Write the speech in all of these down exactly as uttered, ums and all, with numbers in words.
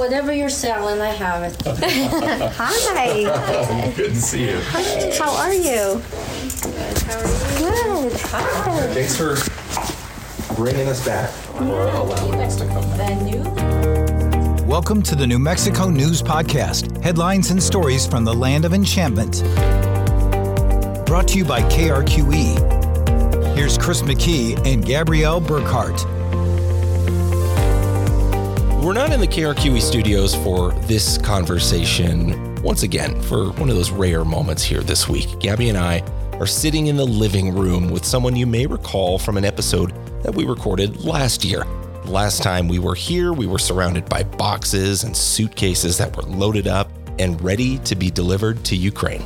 whatever you're selling, I have it. Hi. Hi. Good to see you. Hi. How are you? Good. How are you? Good. Hi. Thanks for bringing us back. Or allowing us to come back. Welcome to the New Mexico News Podcast. Headlines and stories from the land of enchantment. Brought to you by K R Q E. Here's Chris McKee and Gabrielle Burkhart. We're not in the K R Q E studios for this conversation once again for one of those rare moments here this week. Gabby and I are sitting in the living room with someone you may recall from an episode that we recorded last year. Last time we were here, we were surrounded by boxes and suitcases that were loaded up and ready to be delivered to Ukraine.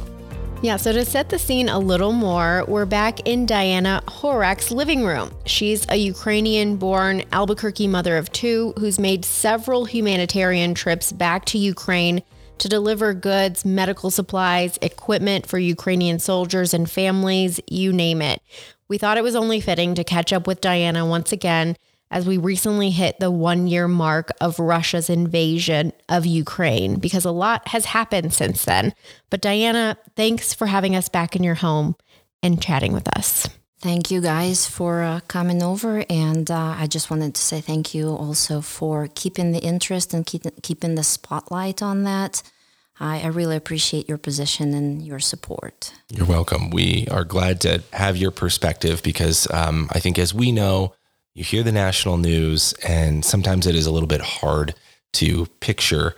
Yeah, so to set the scene a little more, we're back in Diana Horak's living room. She's a Ukrainian-born Albuquerque mother of two who's made several humanitarian trips back to Ukraine to deliver goods, medical supplies, equipment for Ukrainian soldiers and families, you name it. We thought it was only fitting to catch up with Diana once again as we recently hit the one-year mark of Russia's invasion of Ukraine, because a lot has happened since then. But Diana, thanks for having us back in your home and chatting with us. Thank you guys for uh, coming over. And uh, I just wanted to say thank you also for keeping the interest and keep, keeping the spotlight on that. I, I really appreciate your position and your support. You're welcome. We are glad to have your perspective because um, I think as we know, you hear the national news, and sometimes it is a little bit hard to picture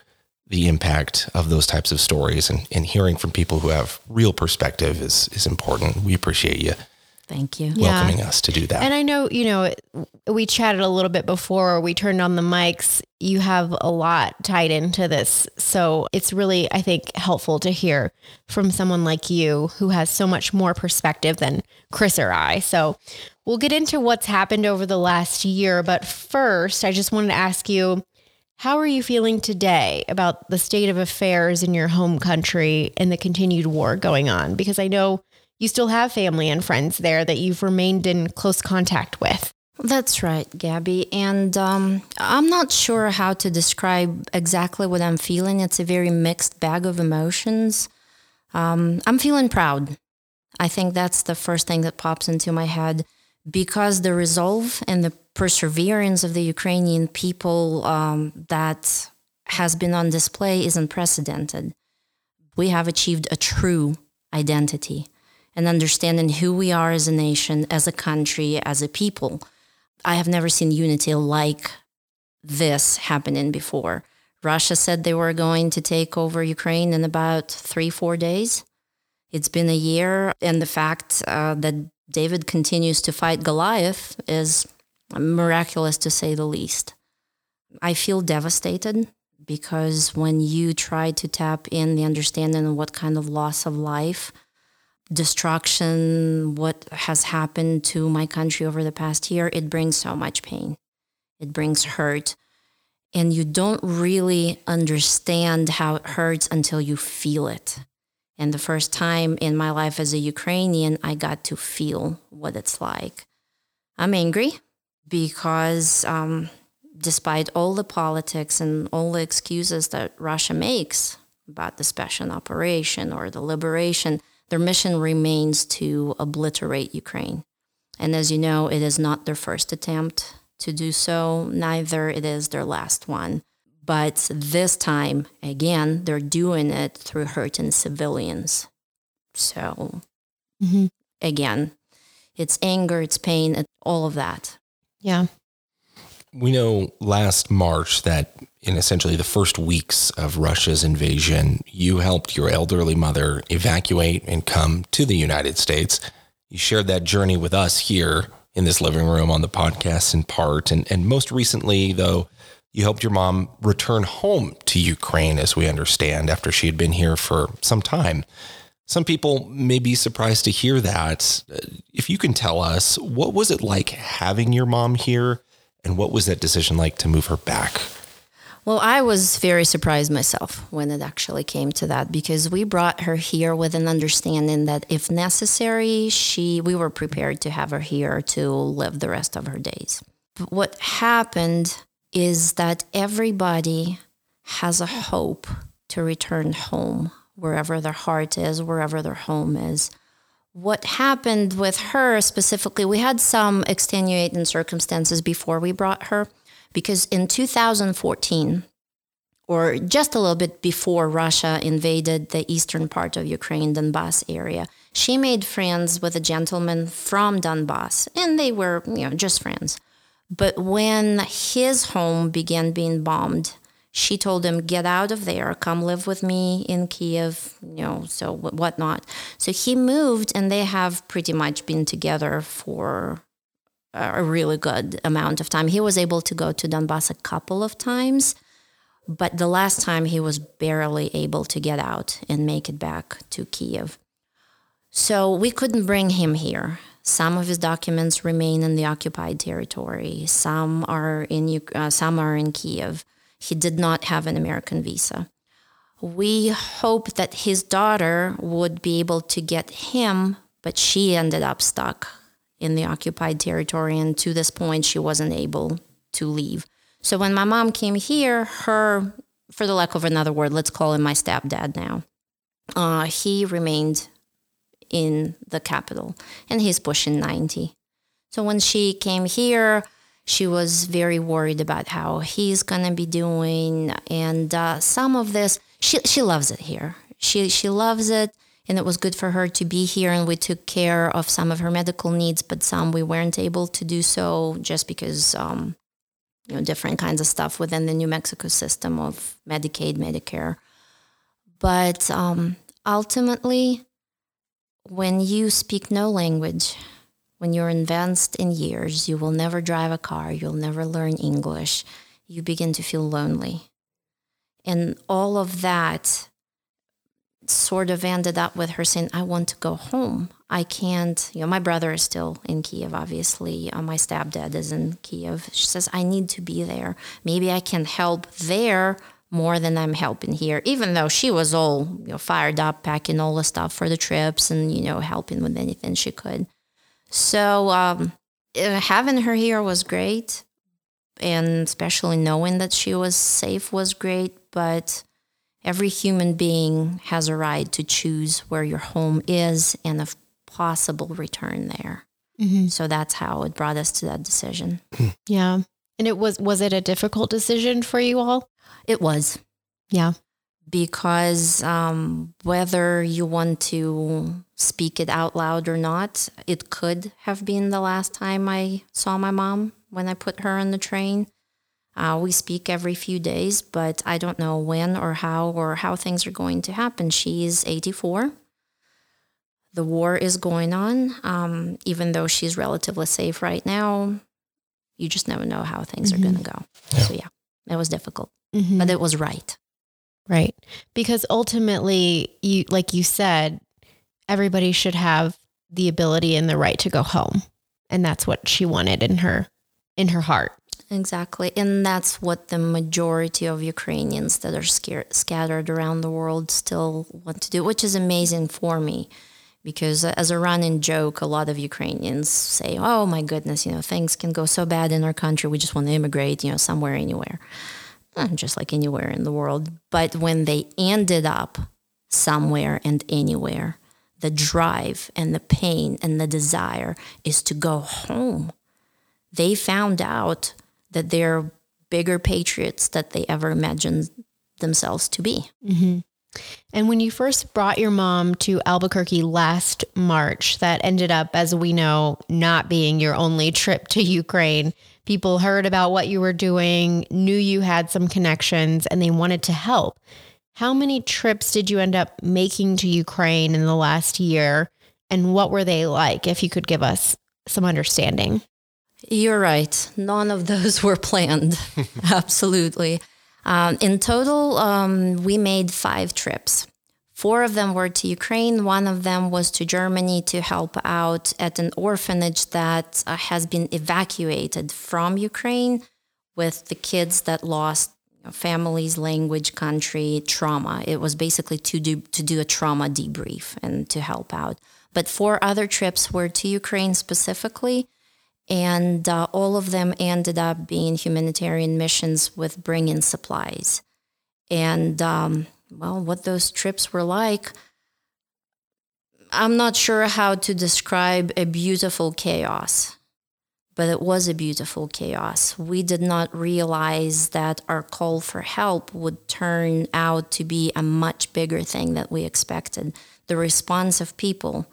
the impact of those types of stories. And, and hearing from people who have real perspective is is important. We appreciate you. Thank you. Welcoming yeah. us to do that. And I know, you know, we chatted a little bit before we turned on the mics. You have a lot tied into this. So it's really, I think, helpful to hear from someone like you who has so much more perspective than Chris or I. So we'll get into what's happened over the last year, but first, I just wanted to ask you, how are you feeling today about the state of affairs in your home country and the continued war going on? Because I know you still have family and friends there that you've remained in close contact with. That's right, Gabby. And um, I'm not sure how to describe exactly what I'm feeling. It's a very mixed bag of emotions. Um, I'm feeling proud. I think that's the first thing that pops into my head. Because the resolve and the perseverance of the Ukrainian people um, that has been on display is unprecedented. We have achieved a true identity and understanding who we are as a nation, as a country, as a people. I have never seen unity like this happening before. Russia said they were going to take over Ukraine in about three, four days. It's been a year, and the fact uh, that David continues to fight Goliath is miraculous, to say the least. I feel devastated because when you try to tap in the understanding of what kind of loss of life, destruction, what has happened to my country over the past year, it brings so much pain. It brings hurt. And you don't really understand how it hurts until you feel it. And the first time in my life as a Ukrainian, I got to feel what it's like. I'm angry because um, despite all the politics and all the excuses that Russia makes about the special operation or the liberation, their mission remains to obliterate Ukraine. And as you know, it is not their first attempt to do so. Neither it is their last one. But this time, again, they're doing it through hurting civilians. So, mm-hmm. again, it's anger, it's pain, it's all of that. Yeah. We know last March that in essentially the first weeks of Russia's invasion, you helped your elderly mother evacuate and come to the United States. You shared that journey with us here in this living room on the podcast in part. And, and most recently, though, you helped your mom return home to Ukraine, as we understand, after she had been here for some time. Some people may be surprised to hear that. If you can tell us, what was it like having your mom here? And what was that decision like to move her back? Well, I was very surprised myself when it actually came to that, because we brought her here with an understanding that if necessary, she we were prepared to have her here to live the rest of her days. But what happened is that everybody has a hope to return home, wherever their heart is, wherever their home is. What happened with her specifically, we had some extenuating circumstances before we brought her, because in two thousand fourteen, or just a little bit before Russia invaded the eastern part of Ukraine, Donbas area, she made friends with a gentleman from Donbas, and they were, you know, just friends. But when his home began being bombed, she told him, get out of there, come live with me in Kyiv, you know, so whatnot. So he moved, and they have pretty much been together for a really good amount of time. He was able to go to Donbas a couple of times, but the last time he was barely able to get out and make it back to Kyiv. So we couldn't bring him here. Some of his documents remain in the occupied territory. Some are in, uh, some are in Kyiv. He did not have an American visa. We hoped that his daughter would be able to get him, but she ended up stuck in the occupied territory, and to this point, she wasn't able to leave. So when my mom came here, her, for the lack of another word, let's call him my stepdad now, uh, he remained in the capital, and he's pushing ninety. So when she came here, she was very worried about how he's going to be doing. And uh, some of this, she she loves it here. She she loves it, and it was good for her to be here, and we took care of some of her medical needs, but some we weren't able to do so just because, um, you know, different kinds of stuff within the New Mexico system of Medicaid, Medicare. But um, ultimately, when you speak no language, when you're advanced in years, you will never drive a car, you'll never learn English, you begin to feel lonely. And all of that sort of ended up with her saying, I want to go home. I can't, you know, my brother is still in Kyiv, obviously. Uh, my stepdad is in Kyiv. She says, I need to be there. Maybe I can help there more than I'm helping here, even though she was all, you know, fired up, packing all the stuff for the trips and, you know, helping with anything she could. So um, having her here was great, and especially knowing that she was safe was great, but every human being has a right to choose where your home is and a possible return there. Mm-hmm. So that's how it brought us to that decision. Yeah. And it was, was it a difficult decision for you all? It was. Yeah. Because um, whether you want to speak it out loud or not, it could have been the last time I saw my mom when I put her on the train. Uh, we speak every few days, but I don't know when or how or how things are going to happen. She's eighty-four. The war is going on. Um, even though she's relatively safe right now, you just never know how things mm-hmm. are going to go. Yeah. So yeah, it was difficult, mm-hmm. but it was right. Right. Because ultimately, you, like you said, everybody should have the ability and the right to go home. And that's what she wanted in her, in her heart. Exactly. And that's what the majority of Ukrainians that are scared, scattered around the world still want to do, which is amazing for me. Because as a running joke, a lot of Ukrainians say, oh, my goodness, you know, things can go so bad in our country. We just want to immigrate, you know, somewhere, anywhere. Just like anywhere in the world. But when they ended up somewhere and anywhere, the drive and the pain and the desire is to go home. They found out that they're bigger patriots than they ever imagined themselves to be. Mm-hmm. And when you first brought your mom to Albuquerque last March, that ended up, as we know, not being your only trip to Ukraine. People heard about what you were doing, knew you had some connections, and they wanted to help. How many trips did you end up making to Ukraine in the last year? And what were they like, if you could give us some understanding? You're right. None of those were planned. Absolutely. Um, in total, um, we made five trips. Four of them were to Ukraine. One of them was to Germany to help out at an orphanage that uh, has been evacuated from Ukraine with the kids that lost, you know, families, language, country, trauma. It was basically to do, to do a trauma debrief and to help out. But four other trips were to Ukraine specifically. And uh, all of them ended up being humanitarian missions with bringing supplies. and um, well, what those trips were like, I'm not sure how to describe a beautiful chaos, but it was a beautiful chaos. We did not realize that our call for help would turn out to be a much bigger thing than we expected. The response of people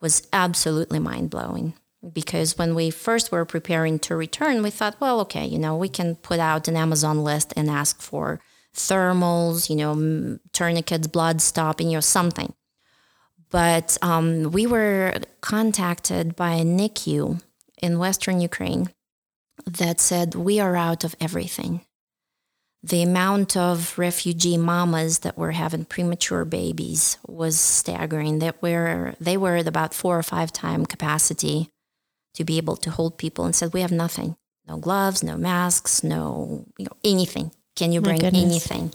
was absolutely mind-blowing, because when we first were preparing to return, we thought, well, okay, you know, we can put out an Amazon list and ask for thermals, you know, tourniquets, blood stopping, you know, something. But um, we were contacted by a N I C U in Western Ukraine that said, we are out of everything. The amount of refugee mamas that were having premature babies was staggering. That were, they were at about four or five time capacity to be able to hold people, and said, we have nothing. No gloves, no masks, no, you know, anything. Can you bring anything?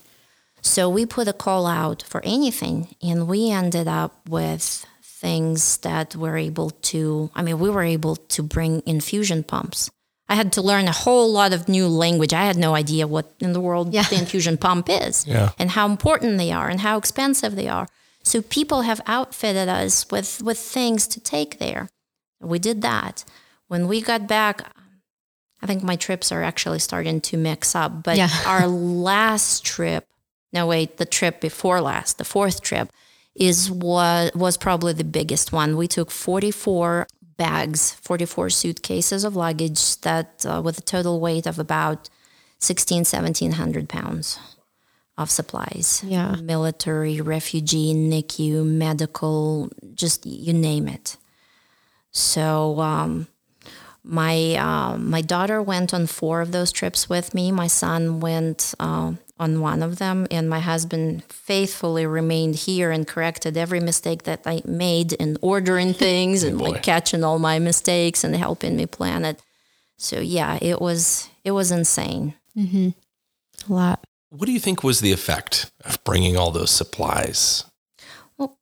So we put a call out for anything, and we ended up with things that were able to, I mean, we were able to bring infusion pumps. I had to learn a whole lot of new language. I had no idea what in the world yeah. the infusion pump is yeah. and how important they are and how expensive they are. So people have outfitted us with, with things to take there. We did that. When we got back, I think my trips are actually starting to mix up, but yeah. our last trip, No, wait, the trip before last, the fourth trip, is what was probably the biggest one. We took forty-four bags, forty-four suitcases of luggage that uh, with a total weight of about sixteen, seventeen hundred pounds of supplies. Yeah. Military, refugee, N I C U, medical, just you name it. So um, my, uh, my daughter went on four of those trips with me. My son went... Uh, on one of them, and my husband faithfully remained here and corrected every mistake that I made in ordering things and like catching all my mistakes and helping me plan it. So yeah, it was it was insane. Mm-hmm. A lot. What do you think was the effect of bringing all those supplies? Well,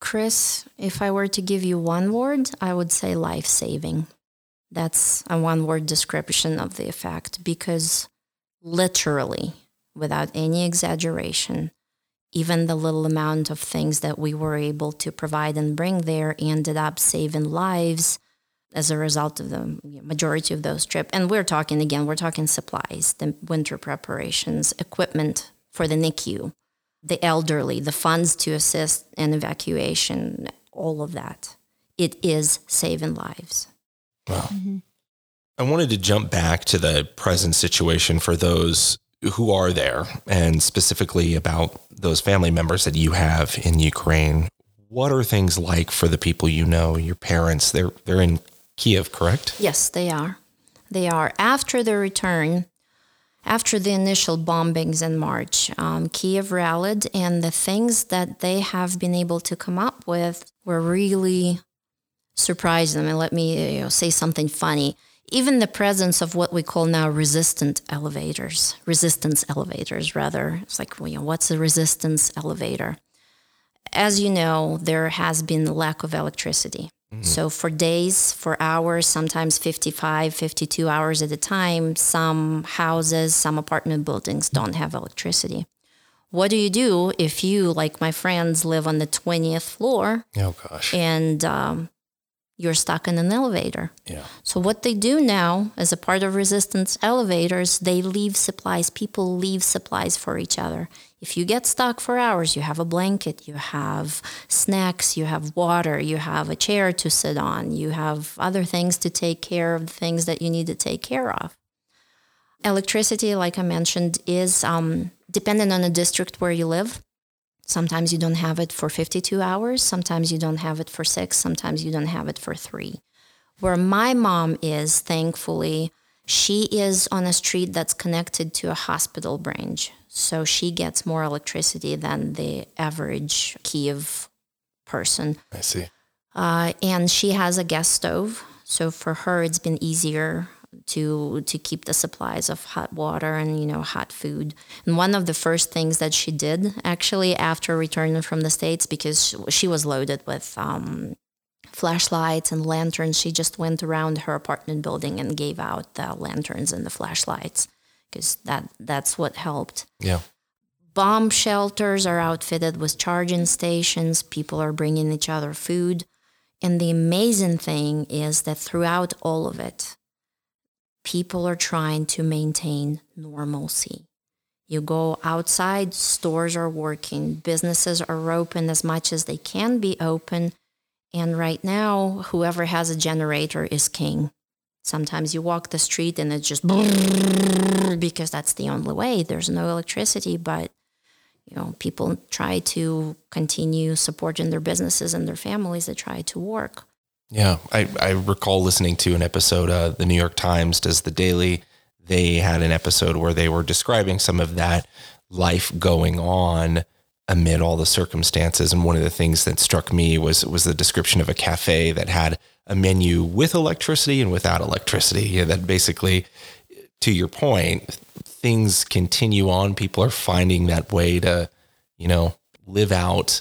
Chris, if I were to give you one word, I would say life-saving. That's a one-word description of the effect, because literally, without any exaggeration, even the little amount of things that we were able to provide and bring there ended up saving lives as a result of the majority of those trips. And we're talking, again, we're talking supplies, the winter preparations, equipment for the N I C U, the elderly, the funds to assist in evacuation, all of that. It is saving lives. Wow. Mm-hmm. I wanted to jump back to the present situation for those who are there, and specifically about those family members that you have in Ukraine. What are things like for the people you know, your parents? They're they're in Kyiv, correct? Yes, they are. They are. After the return, after the initial bombings in March, um, Kyiv rallied, and the things that they have been able to come up with were really surprising. And let me you know, say something funny. Even the presence of what we call now resistant elevators, resistance elevators, rather. It's like, well, you know, what's a resistance elevator? As you know, there has been lack of electricity. Mm-hmm. So for days, for hours, sometimes fifty-five, fifty-two hours at a time, some houses, some apartment buildings don't have electricity. What do you do if you, like my friends, live on the twentieth floor? Oh, gosh. And... Um, you're stuck in an elevator. Yeah. So what they do now, as a part of resistance elevators, they leave supplies. People leave supplies for each other. If you get stuck for hours, you have a blanket, you have snacks, you have water, you have a chair to sit on, you have other things to take care of, things that you need to take care of. Electricity, like I mentioned, is um, dependent on the district where you live. Sometimes you don't have it for fifty-two hours. Sometimes you don't have it for six. Sometimes you don't have it for three. Where my mom is, thankfully, she is on a street that's connected to a hospital branch. So she gets more electricity than the average Kyiv person. I see. Uh, and she has a gas stove. So for her, it's been easier to to keep the supplies of hot water and, you know, hot food. And one of the first things that she did, actually, after returning from the States, because she was loaded with um, flashlights and lanterns, she just went around her apartment building and gave out the lanterns and the flashlights, because that, that's what helped. Yeah. Bomb shelters are outfitted with charging stations. People are bringing each other food. And the amazing thing is that throughout all of it, people are trying to maintain normalcy. You go outside, stores are working, businesses are open as much as they can be open. And right now, whoever has a generator is king. Sometimes you walk the street and it's just because that's the only way. There's no electricity, but you know, people try to continue supporting their businesses and their families that try to work. Yeah, I, I recall listening to an episode, uh, the New York Times does the daily. They had an episode where they were describing some of that life going on amid all the circumstances. And one of the things that struck me was, was the description of a cafe that had a menu with electricity and without electricity. Yeah, that basically, to your point, things continue on. People are finding that way to, you know, live out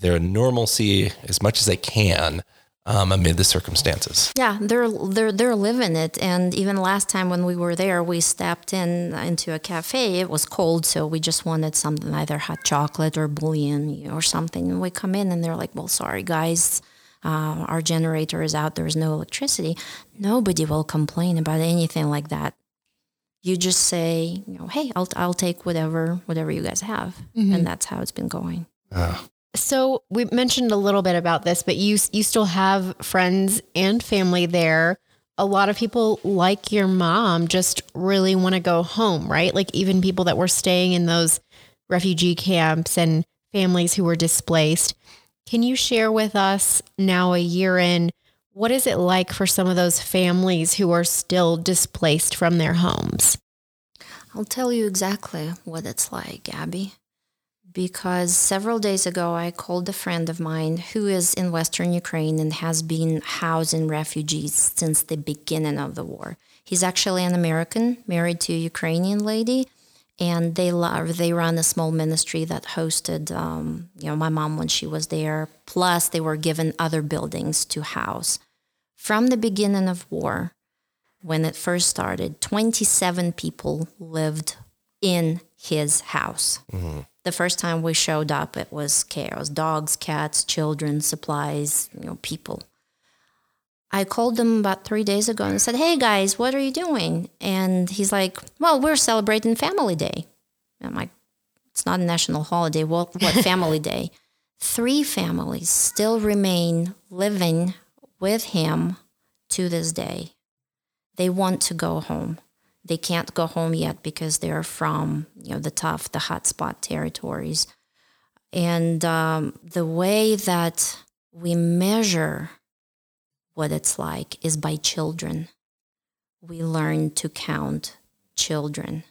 their normalcy as much as they can um, amid the circumstances. Yeah, they're they're they're living it. And even last time when we were there, we stepped in into a cafe. It was cold, so we just wanted something, either hot chocolate or bouillon or something. And we come in, and they're like, "Well, sorry, guys. Uh, our generator is out. There is no electricity." Nobody will complain about anything like that. You just say, you know, "Hey, I'll I'll take whatever whatever you guys have," mm-hmm. and that's how it's been going. Uh. So we mentioned a little bit about this, but you you still have friends and family there. A lot of people, like your mom, just really want to go home, right? Like even people that were staying in those refugee camps and families who were displaced. Can you share with us now, a year in, what is it like for some of those families who are still displaced from their homes? I'll tell you exactly what it's like, Gabby, because several days ago, I called a friend of mine who is in Western Ukraine and has been housing refugees since the beginning of the war. He's actually an American, married to a Ukrainian lady. And they love, they run a small ministry that hosted, um, you know, my mom when she was there. Plus, they were given other buildings to house. From the beginning of war, when it first started, twenty-seven people lived in his house. Mm-hmm. The first time we showed up, it was chaos. Dogs, cats, children, supplies, you know, people. I called him about three days ago and said, "Hey guys, what are you doing?" And he's like, "Well, we're celebrating Family Day." I'm like, "It's not a national holiday. Well, what Family Day?" Three families still remain living with him to this day. They want to go home. They can't go home yet because they're from, you know, the tough, the hotspot territories. And um, the way that we measure what it's like is by children. We learn to count children.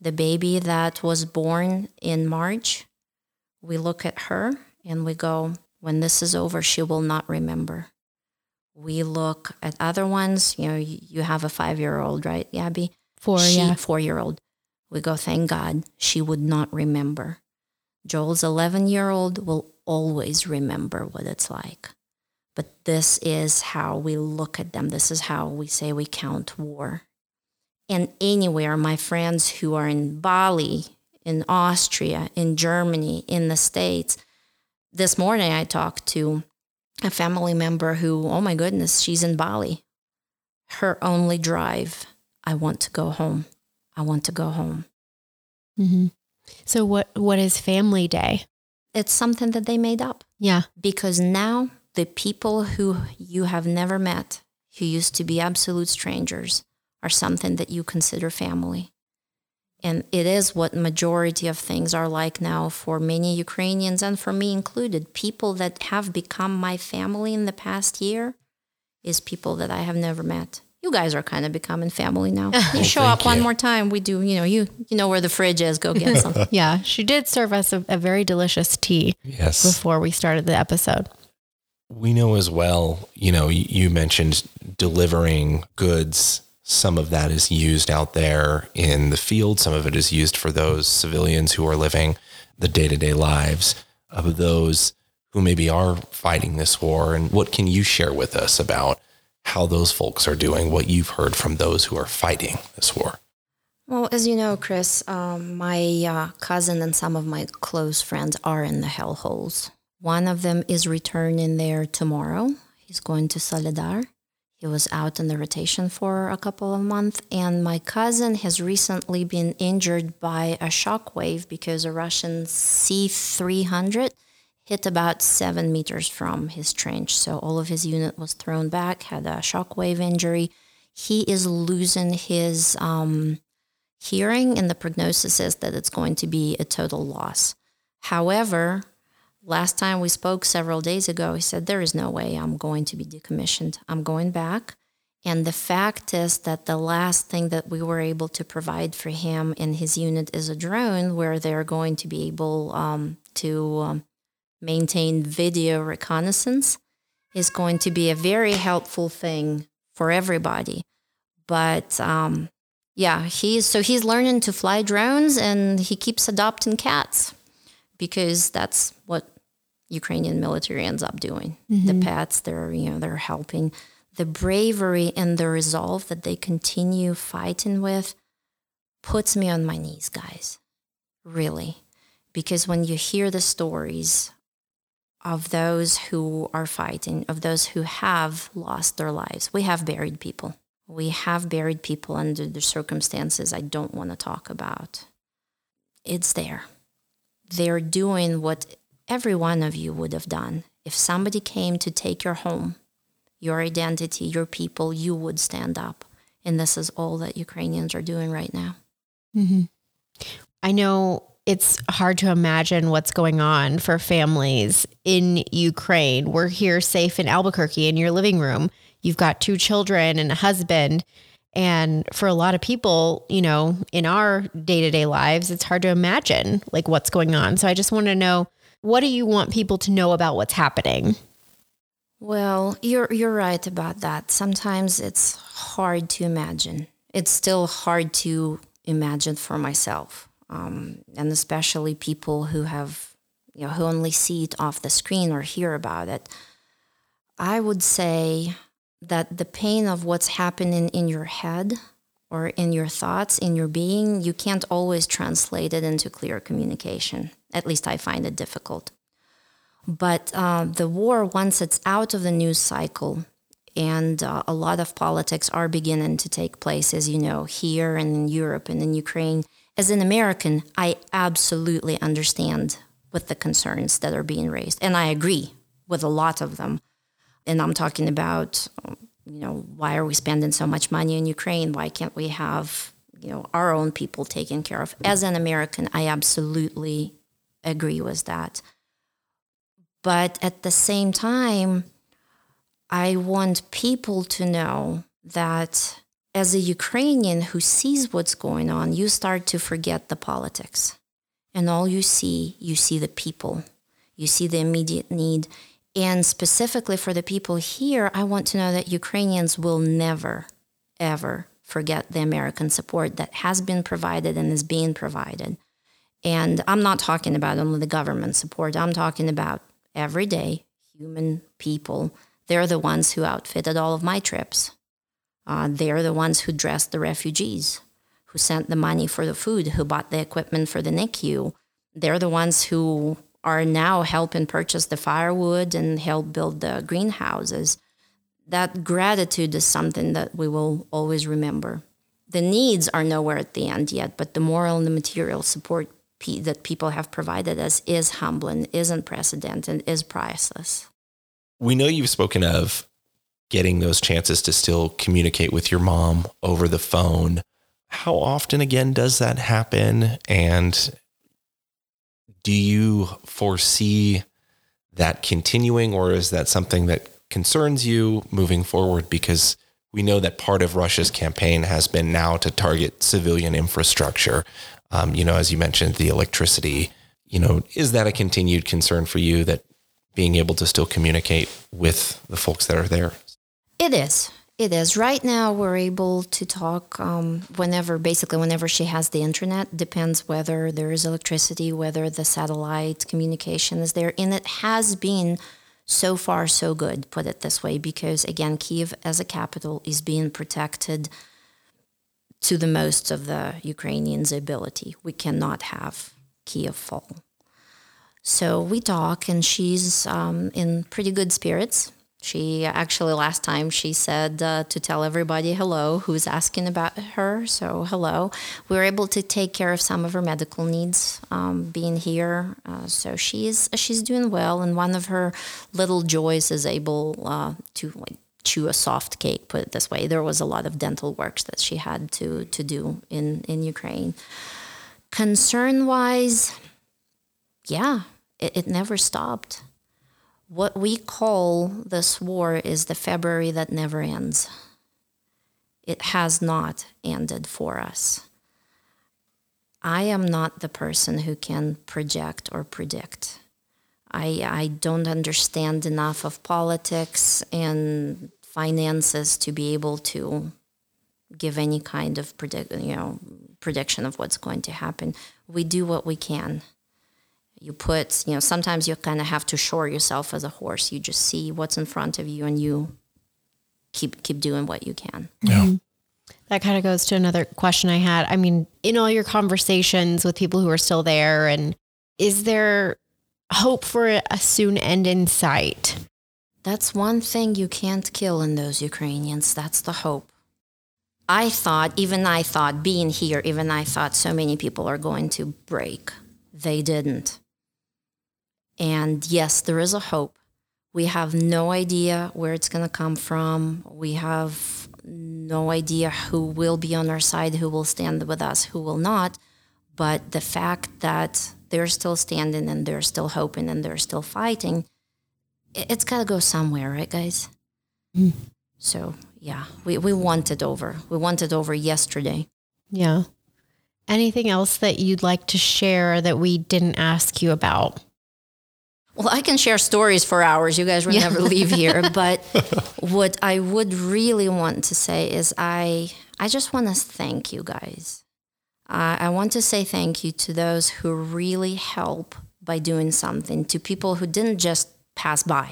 The baby that was born in March, we look at her and we go, when this is over, she will not remember. We look at other ones. You know, you have a five-year-old, right, Abby? Four, she, yeah. Four-year-old. We go, thank God, she would not remember. Joel's eleven-year-old will always remember what it's like. But this is how we look at them. This is how we say we count war. And anywhere, my friends who are in Bali, in Austria, in Germany, in the States, this morning I talked to a family member who, oh my goodness, she's in Bali. Her only drive, I want to go home. I want to go home. Mm-hmm. So what? what is Family Day? It's something that they made up. Yeah. Because now, the people who you have never met, who used to be absolute strangers, are something that you consider family. And it is what majority of things are like now for many Ukrainians and for me included. People that have become my family in the past year is people that I have never met. You guys are kind of becoming family now. You show up one more time, we do, you know, you you know where the fridge is, go get some. Yeah, she did serve us a, a very delicious tea yes. before we started the episode. We know as well, you know, you mentioned delivering goods. Some of that is used out there in the field. Some of it is used for those civilians who are living the day-to-day lives of those who maybe are fighting this war. And what can you share with us about how those folks are doing, what you've heard from those who are fighting this war? Well, as you know, Chris, um, my uh, cousin and some of my close friends are in the hellholes. One of them is returning there tomorrow. He's going to Solidar. He was out in the rotation for a couple of months. And my cousin has recently been injured by a shockwave because a Russian C three hundred hit about seven meters from his trench. So all of his unit was thrown back, had a shockwave injury. He is losing his um, hearing, and the prognosis is that it's going to be a total loss. However, last time we spoke several days ago, he said, there is no way I'm going to be decommissioned. I'm going back. And the fact is that the last thing that we were able to provide for him and his unit is a drone where they're going to be able um, to um, maintain video reconnaissance, is going to be a very helpful thing for everybody. But um, yeah, he's so he's learning to fly drones, and he keeps adopting cats because that's what Ukrainian military ends up doing. Mm-hmm. The pets, they're you know they're helping. The bravery and the resolve that they continue fighting with puts me on my knees, guys. Really. Because when you hear the stories of those who are fighting, of those who have lost their lives, we have buried people. We have buried people under the circumstances I don't want to talk about. It's there. They're doing what every one of you would have done. If somebody came to take your home, your identity, your people, you would stand up. And this is all that Ukrainians are doing right now. Mm-hmm. I know it's hard to imagine what's going on for families in Ukraine. We're here safe in Albuquerque in your living room. You've got two children and a husband. And for a lot of people, you know, in our day-to-day lives, it's hard to imagine like what's going on. So I just want to know, what do you want people to know about what's happening? Well, you're, you're right about that. Sometimes it's hard to imagine. It's still hard to imagine for myself. Um, and especially people who have, you know, who only see it off the screen or hear about it. I would say that the pain of what's happening in your head or in your thoughts, in your being, you can't always translate it into clear communication. At least I find it difficult. But uh, the war, once it's out of the news cycle, and uh, a lot of politics are beginning to take place, as you know, here and in Europe and in Ukraine. As an American, I absolutely understand with the concerns that are being raised, and I agree with a lot of them. And I'm talking about, you know, why are we spending so much money in Ukraine? Why can't we have, you know, our own people taken care of? As an American, I absolutely agree with that. But at the same time, I want people to know that as a Ukrainian who sees what's going on, you start to forget the politics. And all you see, you see the people. You see the immediate need. And specifically for the people here, I want to know that Ukrainians will never, ever forget the American support that has been provided and is being provided. And I'm not talking about only the government support. I'm talking about everyday human people. They're the ones who outfitted all of my trips. Uh, they're the ones who dressed the refugees, who sent the money for the food, who bought the equipment for the N I C U. They're the ones who are now helping purchase the firewood and help build the greenhouses. That gratitude is something that we will always remember. The needs are nowhere at the end yet, but the moral and the material support pe- that people have provided us is humbling, is unprecedented, is priceless. We know you've spoken of getting those chances to still communicate with your mom over the phone. How often, again, does that happen? And do you foresee that continuing, or is that something that concerns you moving forward? Because we know that part of Russia's campaign has been now to target civilian infrastructure. Um, you know, as you mentioned, the electricity, you know, is that a continued concern for you, that being able to still communicate with the folks that are there? It is. It is. Right now, we're able to talk um, whenever, basically whenever she has the internet. Depends whether there is electricity, whether the satellite communication is there. And it has been so far so good, put it this way, because again, Kyiv as a capital is being protected to the most of the Ukrainians' ability. We cannot have Kyiv fall. So we talk, and she's um, in pretty good spirits. She actually, last time she said uh, to tell everybody hello who's asking about her. So hello. We were able to take care of some of her medical needs um, being here. Uh, so she's she's doing well. And one of her little joys is able uh, to like chew a soft cake, put it this way. There was a lot of dental work that she had to to do in, in Ukraine. Concern-wise, yeah, it, it never stopped. What we call this war is the February that never ends. It has not ended for us. I am not the person who can project or predict. I, I don't understand enough of politics and finances to be able to give any kind of predict, you know, prediction of what's going to happen. We do what we can. You put, you know, sometimes you kind of have to shore yourself as a horse. You just see what's in front of you and you keep keep doing what you can. Yeah. Mm-hmm. That kind of goes to another question I had. I mean, in all your conversations with people who are still there, and is there hope for a soon end in sight? That's one thing you can't kill in those Ukrainians. That's the hope. I thought, even I thought, being here, even I thought so many people are going to break. They didn't. And yes, there is a hope. We have no idea where it's going to come from. We have no idea who will be on our side, who will stand with us, who will not. But the fact that they're still standing and they're still hoping and they're still fighting, it's got to go somewhere, right, guys? Mm. So, yeah, we, we want it over. We want it over yesterday. Yeah. Anything else that you'd like to share that we didn't ask you about? Well, I can share stories for hours. You guys will yeah. never leave here. But what I would really want to say is I I just want to thank you guys. Uh, I want to say thank you to those who really help by doing something, to people who didn't just pass by,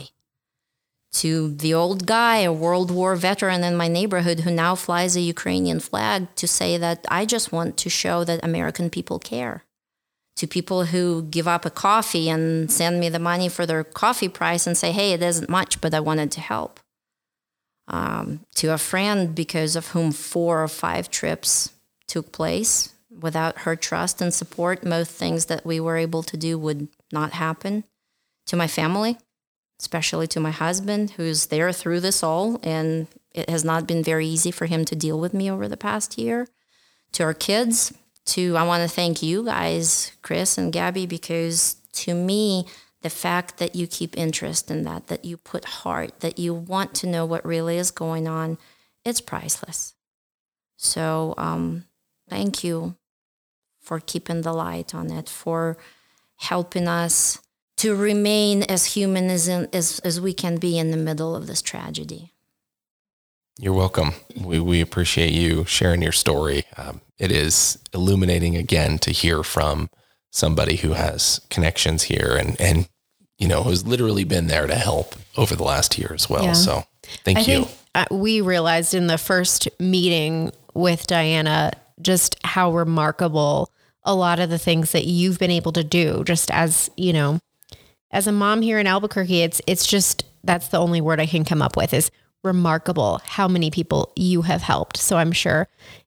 to the old guy, a World War veteran in my neighborhood who now flies a Ukrainian flag, to say that I just want to show that American people care. To people who give up a coffee and send me the money for their coffee price and say, hey, it isn't much, but I wanted to help. Um, to a friend because of whom four or five trips took place. Without her trust and support, most things that we were able to do would not happen. To my family, especially to my husband, who's there through this all, and it has not been very easy for him to deal with me over the past year. To our kids, To, I want to thank you guys, Chris and Gabby, because to me, the fact that you keep interest in that, that you put heart, that you want to know what really is going on, it's priceless. So um, thank you for keeping the light on it, for helping us to remain as human as, in, as, as we can be in the middle of this tragedy. You're welcome. We we appreciate you sharing your story. Um, it is illuminating again to hear from somebody who has connections here and, and you know, who's literally been there to help over the last year as well. Yeah. So thank I you. Think, uh, we realized in the first meeting with Diana just how remarkable a lot of the things that you've been able to do just as, you know, as a mom here in Albuquerque. It's, it's just, that's the only word I can come up with is remarkable how many people you have helped. So I'm sure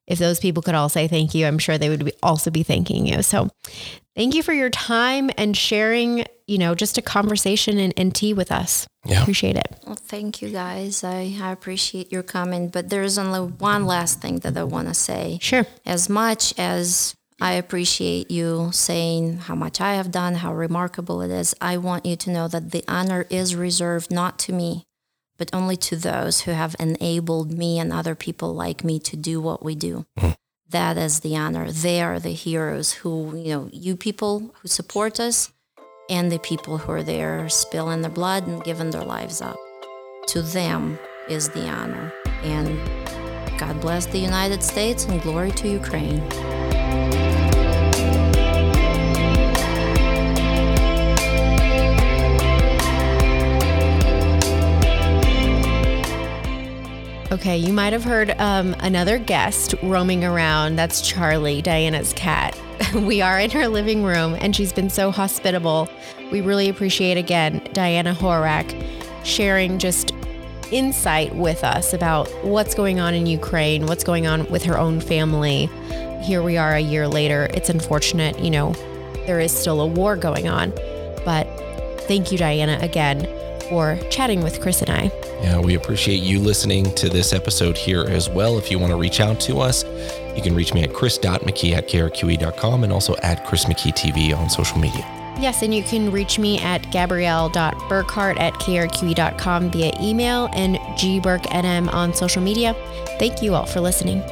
if those people could all say thank you, I'm sure they would be also be thanking you. So thank you for your time and sharing, you know, just a conversation and, and tea with us. Yeah. Appreciate it. Well, thank you guys. I, I appreciate your comment, but there's only one last thing that I want to say. Sure. As much as I appreciate you saying how much I have done, how remarkable it is, I want you to know that the honor is reserved not to me, but only to those who have enabled me and other people like me to do what we do. Mm. That is the honor. They are the heroes who, you know, you people who support us and the people who are there spilling their blood and giving their lives up. To them is the honor. And God bless the United States and glory to Ukraine. Okay, you might have heard um, another guest roaming around. That's Charlie, Diana's cat. We are in her living room, and she's been so hospitable. We really appreciate, again, Diana Horak sharing just insight with us about what's going on in Ukraine, what's going on with her own family. Here we are a year later. It's unfortunate, you know, there is still a war going on. But thank you, Diana, again, for chatting with Chris and I. Yeah, we appreciate you listening to this episode here as well. If you want to reach out to us, you can reach me at chris dot mckee at k r q e dot com and also at Chris McKee T V on social media. Yes, and you can reach me at gabrielle dot burkhart at k r q e dot com via email and gburknm on social media. Thank you all for listening.